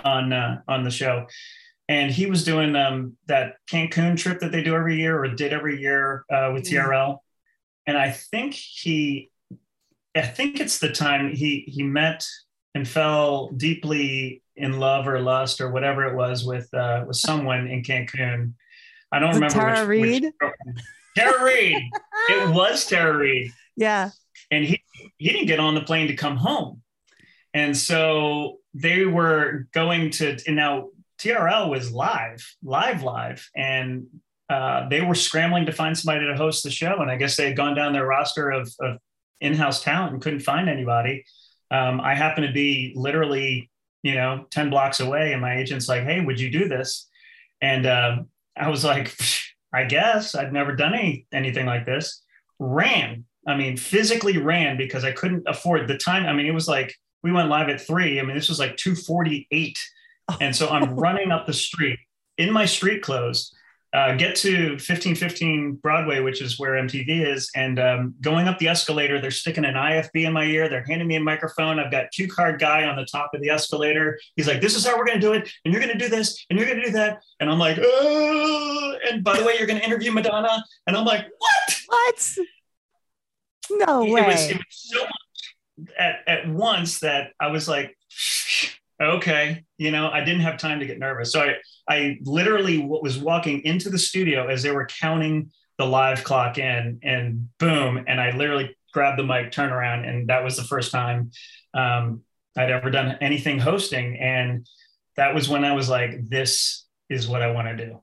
on the show. And he was doing that Cancun trip that they do every year, or did every year, with TRL. And I think it's the time he met and fell deeply in love or lust or whatever it was with someone in Cancun. I don't remember. Tara Reid? Tara Reid. It was Tara Reid. Yeah. And he didn't get on the plane to come home. And so they were going to, and now TRL was live. And they were scrambling to find somebody to host the show. And I guess they had gone down their roster of in-house talent and couldn't find anybody. I happened to be literally, 10 blocks away, and my agent's like, "Hey, would you do this?" And I was like, I guess. I'd never done anything like this. Physically ran, because I couldn't afford the time. It was like, we went live at 3:00. This was like 2:48. And so I'm running up the street in my street clothes, get to 1515 Broadway, which is where MTV is. And going up the escalator, they're sticking an IFB in my ear. They're handing me a microphone. I've got cue card guy on the top of the escalator. He's like, "This is how we're going to do it. And you're going to do this. And you're going to do that." And I'm like, "Oh, and by the way, you're going to interview Madonna." And I'm like, "What? What? No way." It was so much at once that I was like, okay, I didn't have time to get nervous. So I literally was walking into the studio as they were counting the live clock in, and boom. And I literally grabbed the mic, turned around. And that was the first time I'd ever done anything hosting. And that was when I was like, this is what I want to do.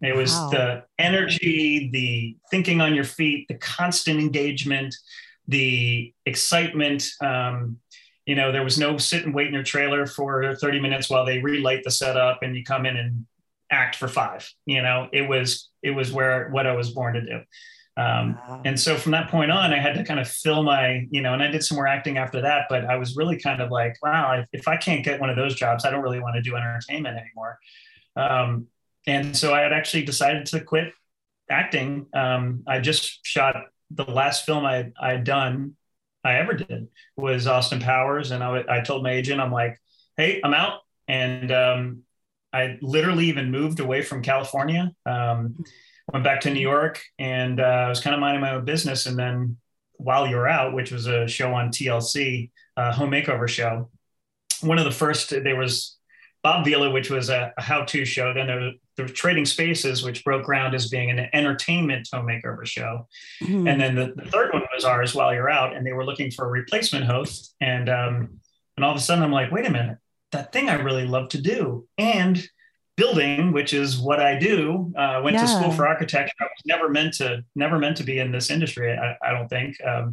It was the energy, the thinking on your feet, the constant engagement, the excitement. There was no sit and wait in your trailer for 30 minutes while they relight the setup and you come in and act for 5. It was what I was born to do. And so from that point on, I had to kind of fill my, and I did some more acting after that, but I was really kind of like, wow, if I can't get one of those jobs, I don't really want to do entertainment anymore. And so I had actually decided to quit acting. I just shot the last film I ever did was Austin Powers. And I told my agent, I'm like, "Hey, I'm out." And I literally even moved away from California, went back to New York, and I was kind of minding my own business. And then While You're Out, which was a show on TLC, home makeover show. One of the first, there was Bob Vila, which was a how-to show. Then there was Trading Spaces, which broke ground as being an entertainment home makeover show. Mm-hmm. And then the third one was ours, While You're Out. And they were looking for a replacement host. And all of a sudden I'm like, wait a minute, that thing I really love to do, and building, which is what I do. Went to school for architecture. I was never meant to be in this industry. I don't think. So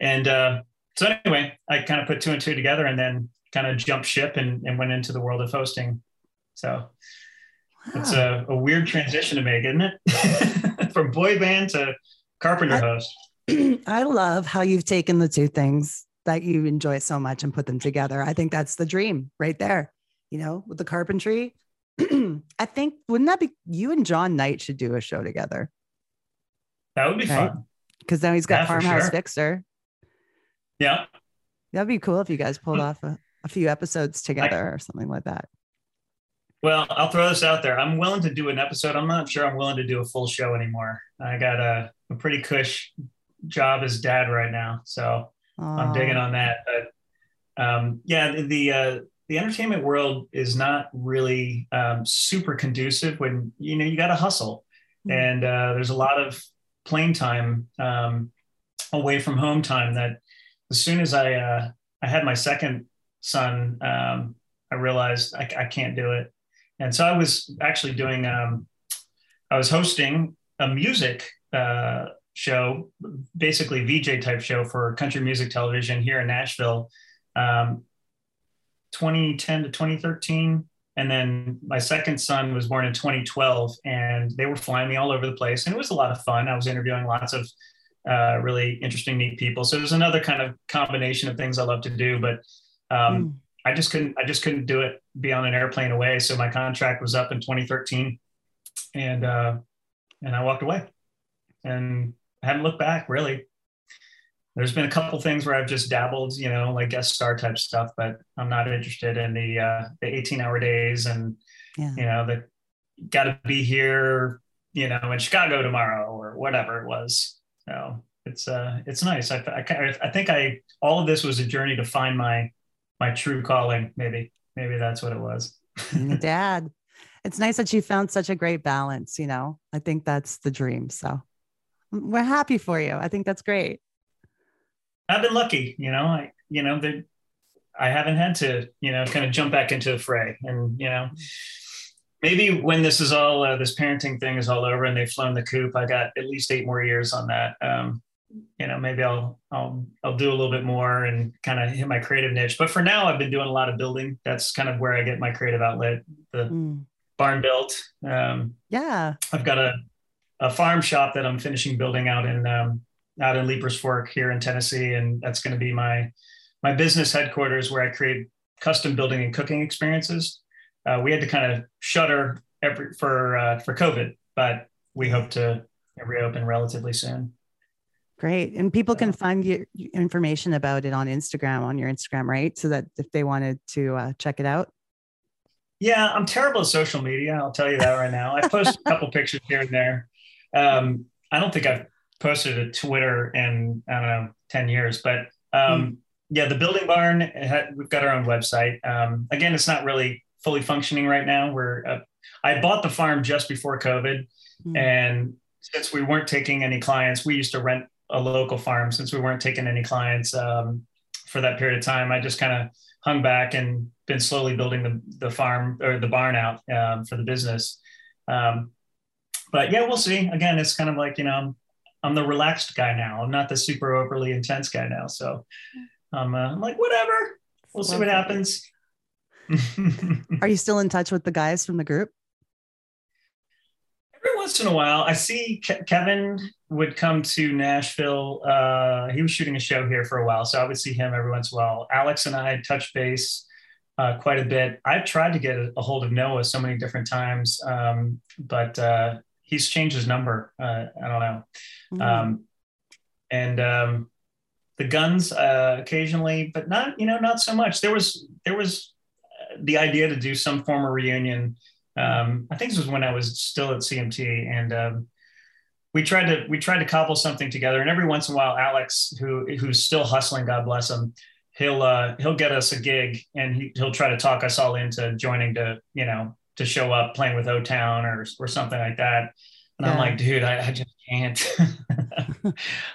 anyway, I kind of put 2 and 2 together, and then kind of jumped ship and went into the world of hosting. So it's a weird transition to make, isn't it? From boy band to carpenter host. I love how you've taken the two things that you enjoy so much and put them together. I think that's the dream right there, with the carpentry. I think, wouldn't that be, you and John Knight should do a show together. That would be fun. Because now he's got Farmhouse Fixer. Yeah. That'd be cool if you guys pulled off a few episodes together or something like that. Well, I'll throw this out there. I'm willing to do an episode. I'm not sure I'm willing to do a full show anymore. I got a pretty cush job as dad right now, so I'm digging on that. But the entertainment world is not really super conducive when, you got to hustle. Mm-hmm. And there's a lot of plane time, away from home time that as soon as I had my second son, I realized I can't do it. And so I was actually doing, I was hosting a music show, basically VJ type show for country music television here in Nashville, 2010 to 2013. And then my second son was born in 2012, and they were flying me all over the place. And it was a lot of fun. I was interviewing lots of really interesting, neat people. So there's another kind of combination of things I love to do, but I just couldn't do it, be on an airplane away. So my contract was up in 2013, and I walked away, and I haven't looked back really. There's been a couple things where I've just dabbled, like guest star type stuff, but I'm not interested in the 18-hour days and, the got to be here, in Chicago tomorrow or whatever it was. So it's nice. I think all of this was a journey to find my true calling. Maybe that's what it was. Dad, it's nice that you found such a great balance. I think that's the dream. So we're happy for you. I think that's great. I've been lucky, I haven't had to, kind of jump back into the fray and, Maybe when this is all, this parenting thing is all over and they've flown the coop, I got at least 8 more years on that. You know, maybe I'll do a little bit more and kind of hit my creative niche. But for now, I've been doing a lot of building. That's kind of where I get my creative outlet. The barn built. Yeah. I've got a farm shop that I'm finishing building out in Leaper's Fork here in Tennessee. And that's going to be my business headquarters, where I create custom building and cooking experiences. We had to kind of shutter for COVID, but we hope to reopen relatively soon. Great. And people can find your information about it on Instagram, on your Instagram, right? So that if they wanted to check it out. Yeah, I'm terrible at social media. I'll tell you that right now. I post a couple pictures here and there. I don't think I've posted a Twitter in, I don't know, 10 years, but yeah, the building barn, we've got our own website. Again, it's not really fully functioning right now. I bought the farm just before COVID. And since we weren't taking any clients, we used to rent a local farm. Since we weren't taking any clients for that period of time, I just kind of hung back and been slowly building the farm or the barn out for the business. But yeah, we'll see. Again, it's kind of like, you know, I'm the relaxed guy now. I'm not the super overly intense guy now. So I'm like, whatever, we'll see what happens. Are you still in touch with the guys from the group? Every once in a while, I see Kevin would come to Nashville. He was shooting a show here for a while, so I would see him every once in a while. Alex and I touch base quite a bit. I've tried to get a hold of Noah so many different times, but he's changed his number. I don't know. And the Guns occasionally, but not so much. There was the idea to do some form of reunion. I think this was when I was still at CMT, and we tried to cobble something together. And every once in a while, Alex, who's still hustling, God bless him, he'll get us a gig, and he'll try to talk us all into joining to show up playing with O-Town or something like that. And yeah. I'm like, dude, I just can't.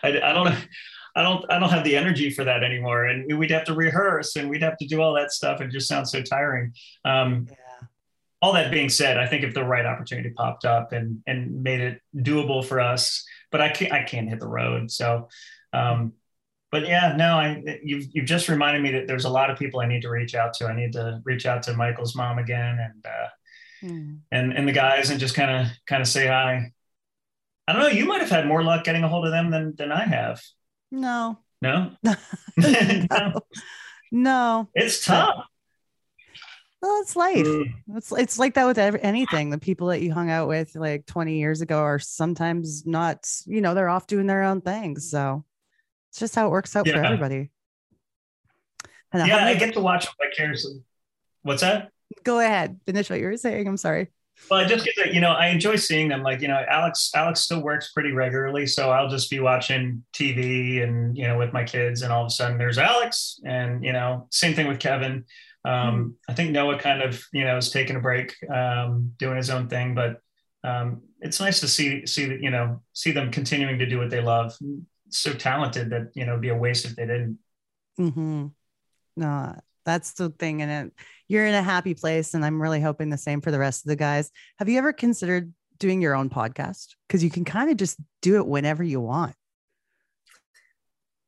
I don't have the energy for that anymore. And we'd have to rehearse and we'd have to do all that stuff. It just sounds so tiring. All that being said, I think if the right opportunity popped up and made it doable for us, but I can't hit the road. So, but yeah, no, you've just reminded me that there's a lot of people I need to reach out to. I need to reach out to Michael's mom again and the guys and just kind of say hi. I don't know. You might've had more luck getting a hold of them than I have. No. No. It's tough. Well, it's life. It's like that with anything. The people that you hung out with like 20 years ago are sometimes not, you know, they're off doing their own things. So it's just how it works out for everybody. And yeah, I get to watch them vicariously. What's that? Go ahead. Finish what you were saying. I'm sorry. Well, I just get that, you know, I enjoy seeing them. Like, you know, Alex still works pretty regularly. So I'll just be watching TV and, you know, with my kids, and all of a sudden there's Alex, and, you know, same thing with Kevin. I think Noah kind of, you know, is taking a break, doing his own thing, but, it's nice to see them continuing to do what they love. So talented that, you know, it'd be a waste if they didn't. No, that's the thing. And you're in a happy place, and I'm really hoping the same for the rest of the guys. Have you ever considered doing your own podcast? Because you can kind of just do it whenever you want.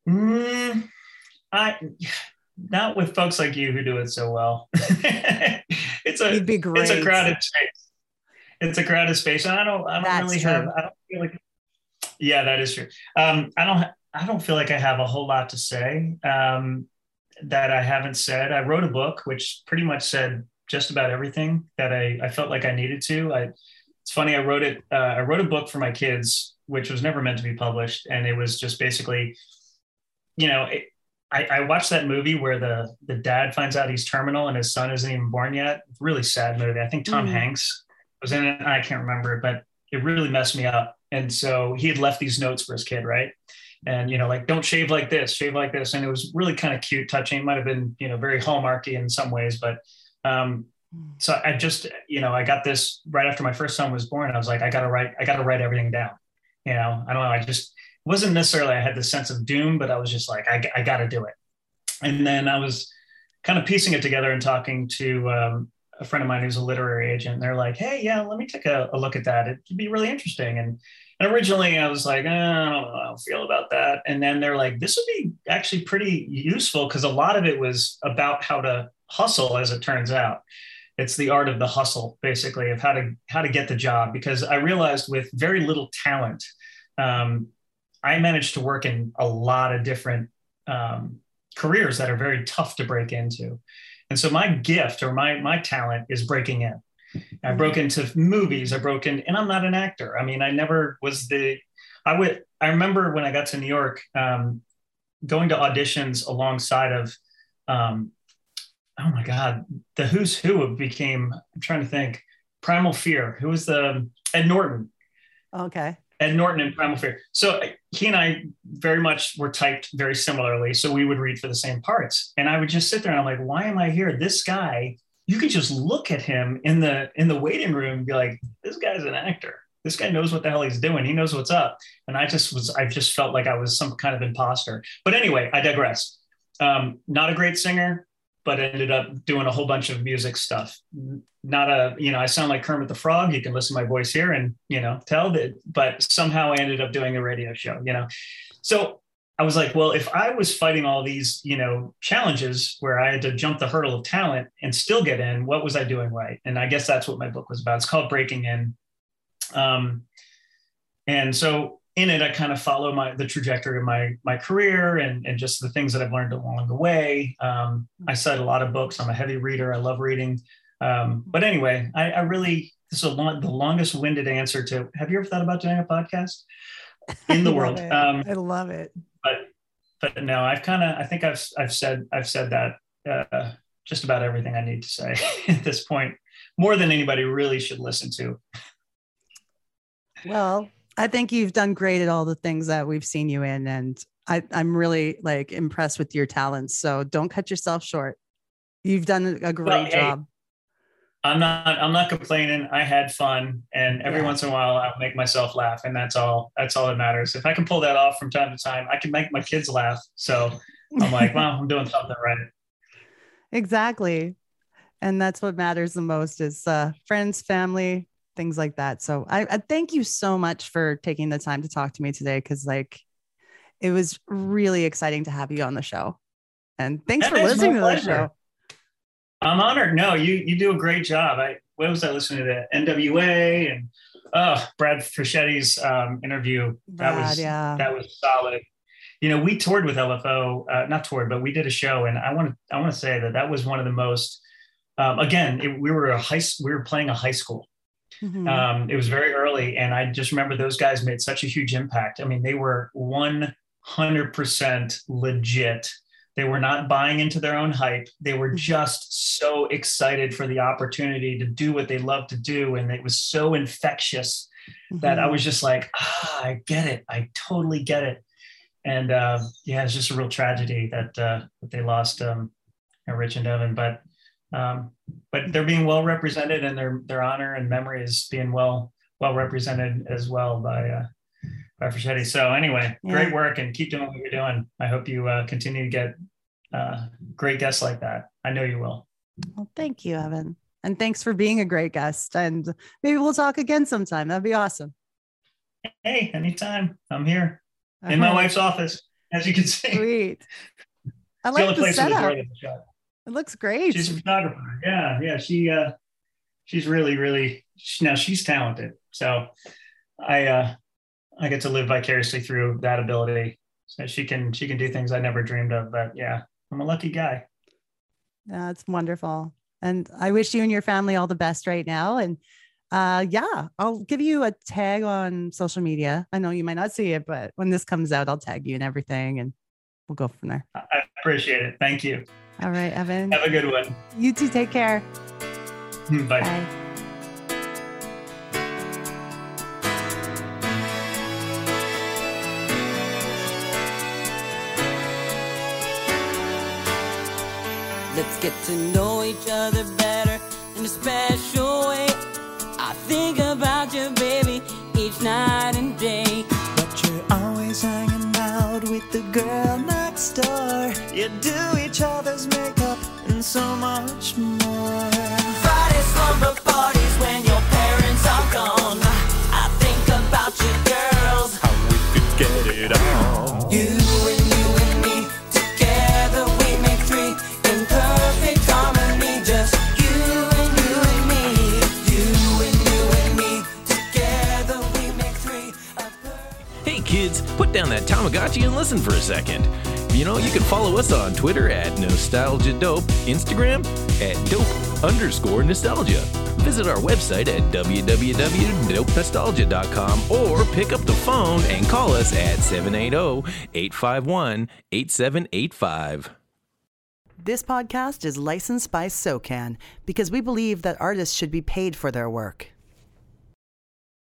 Not with folks like you who do it so well. It'd be great. It's a crowded space. And I don't feel like, yeah, that is true. I don't feel like I have a whole lot to say. That I haven't said. I wrote a book, which pretty much said just about everything that I felt like I needed to. It's funny. I wrote it. I wrote a book for my kids, which was never meant to be published. And it was just basically, you know, I watched that movie where the dad finds out he's terminal and his son isn't even born yet. Really sad movie. I think Tom Hanks was in it. I can't remember, but it really messed me up. And so he had left these notes for his kid. Right. And, you know, like, don't shave like this, shave like this. And it was really kind of cute, touching. It might've been, you know, very Hallmarky in some ways, but, so I just, you know, I got this right after my first son was born. I was like, I gotta write everything down. You know, I don't know. I just wasn't necessarily, I had this sense of doom, but I was just like, I gotta do it. And then I was kind of piecing it together and talking to, a friend of mine who's a literary agent, and they're like, hey, yeah, let me take a look at that. It could be really interesting. And originally I was like, I don't know how I feel about that. And then they're like, this would be actually pretty useful, because a lot of it was about how to hustle, as it turns out. It's the art of the hustle, basically, of how to get the job. Because I realized with very little talent, I managed to work in a lot of different careers that are very tough to break into. And so my gift, or my talent, is breaking in. I broke into movies. I broke in, and I'm not an actor. I mean, I never was the, I remember when I got to New York, going to auditions alongside of, oh my God, the who's who became, I'm trying to think, Primal Fear. Who was the, Ed Norton. Okay. Ed Norton and Primal Fear. So he and I very much were typed very similarly. So we would read for the same parts. And I would just sit there and I'm like, why am I here? This guy, you could just look at him in the waiting room and be like, this guy's an actor. This guy knows what the hell he's doing. He knows what's up. And I just felt like I was some kind of imposter. But anyway, I digress. Not a great singer, but ended up doing a whole bunch of music stuff. Not a, I sound like Kermit the Frog. You can listen to my voice here and, tell that, but somehow I ended up doing a radio show, So I was like, well, if I was fighting all these, challenges where I had to jump the hurdle of talent and still get in, what was I doing right? And I guess that's what my book was about. It's called Breaking In. And so in it, I kind of follow the trajectory of my career and just the things that I've learned along the way. I cite a lot of books. I'm a heavy reader. I love reading. But anyway, I really, this is the longest winded answer to, have you ever thought about doing a podcast in the world? I love it. But no, I've said that just about everything I need to say at this point, more than anybody really should listen to. Well, I think you've done great at all the things that we've seen you in, and I'm really impressed with your talents. So don't cut yourself short. You've done a great job. I'm not complaining. I had fun, and every once in a while I'll make myself laugh, and that's all. That's all that matters. If I can pull that off from time to time, I can make my kids laugh. So I'm like, wow, I'm doing something right. Exactly, and that's what matters the most is friends, family, things like that. So I thank you so much for taking the time to talk to me today, because it was really exciting to have you on the show. And thanks for listening to the show. I'm honored. No, you do a great job. When was I listening to the NWA and Brad Frischetti's interview? That was solid. We toured with LFO, but we did a show, and I want to say that was one of the most. We were playing a high school. Mm-hmm. It was very early, and I just remember those guys made such a huge impact. I mean, they were 100% legit. They were not buying into their own hype. They were just so excited for the opportunity to do what they love to do, and it was so infectious that I was just like, I get it. I totally get it. And it's just a real tragedy that they lost Rich and Evan, but they're being well represented, and their honor and memory is being well represented as well by Frischetti. So anyway, great work, and keep doing what you're doing. I hope you continue to get great guests like that. I know you will. Well, thank you, Evan. And thanks for being a great guest. And maybe we'll talk again sometime. That'd be awesome. Hey, anytime. I'm here in my wife's office, as you can see. Sweet. I like the setup. It looks great. She's a photographer. Yeah. She's really, really, now she's talented. So I get to live vicariously through that ability. So she can do things I never dreamed of, but I'm a lucky guy. That's wonderful. And I wish you and your family all the best right now. And I'll give you a tag on social media. I know you might not see it, but when this comes out, I'll tag you and everything, and we'll go from there. I appreciate it. Thank you. All right, Evan. Have a good one. You too. Take care. Bye. Bye. Let's get to know each other better in a special way. I think about you, baby, each night and day. But you're always hanging out with the girl next door. You do each other's makeup and so much more. Friday. it all. You and you and me, together we make three, in perfect harmony, just you and you and me. You and you and me, together we make three. Hey kids, put down that Tamagotchi and listen for a second. You know, you can follow us on Twitter at NostalgiaDope, Instagram at Dope_Nostalgia. Visit our website at www.dopenostalgia.com or pick up the phone and call us at 780-851-8785. This podcast is licensed by SOCAN because we believe that artists should be paid for their work.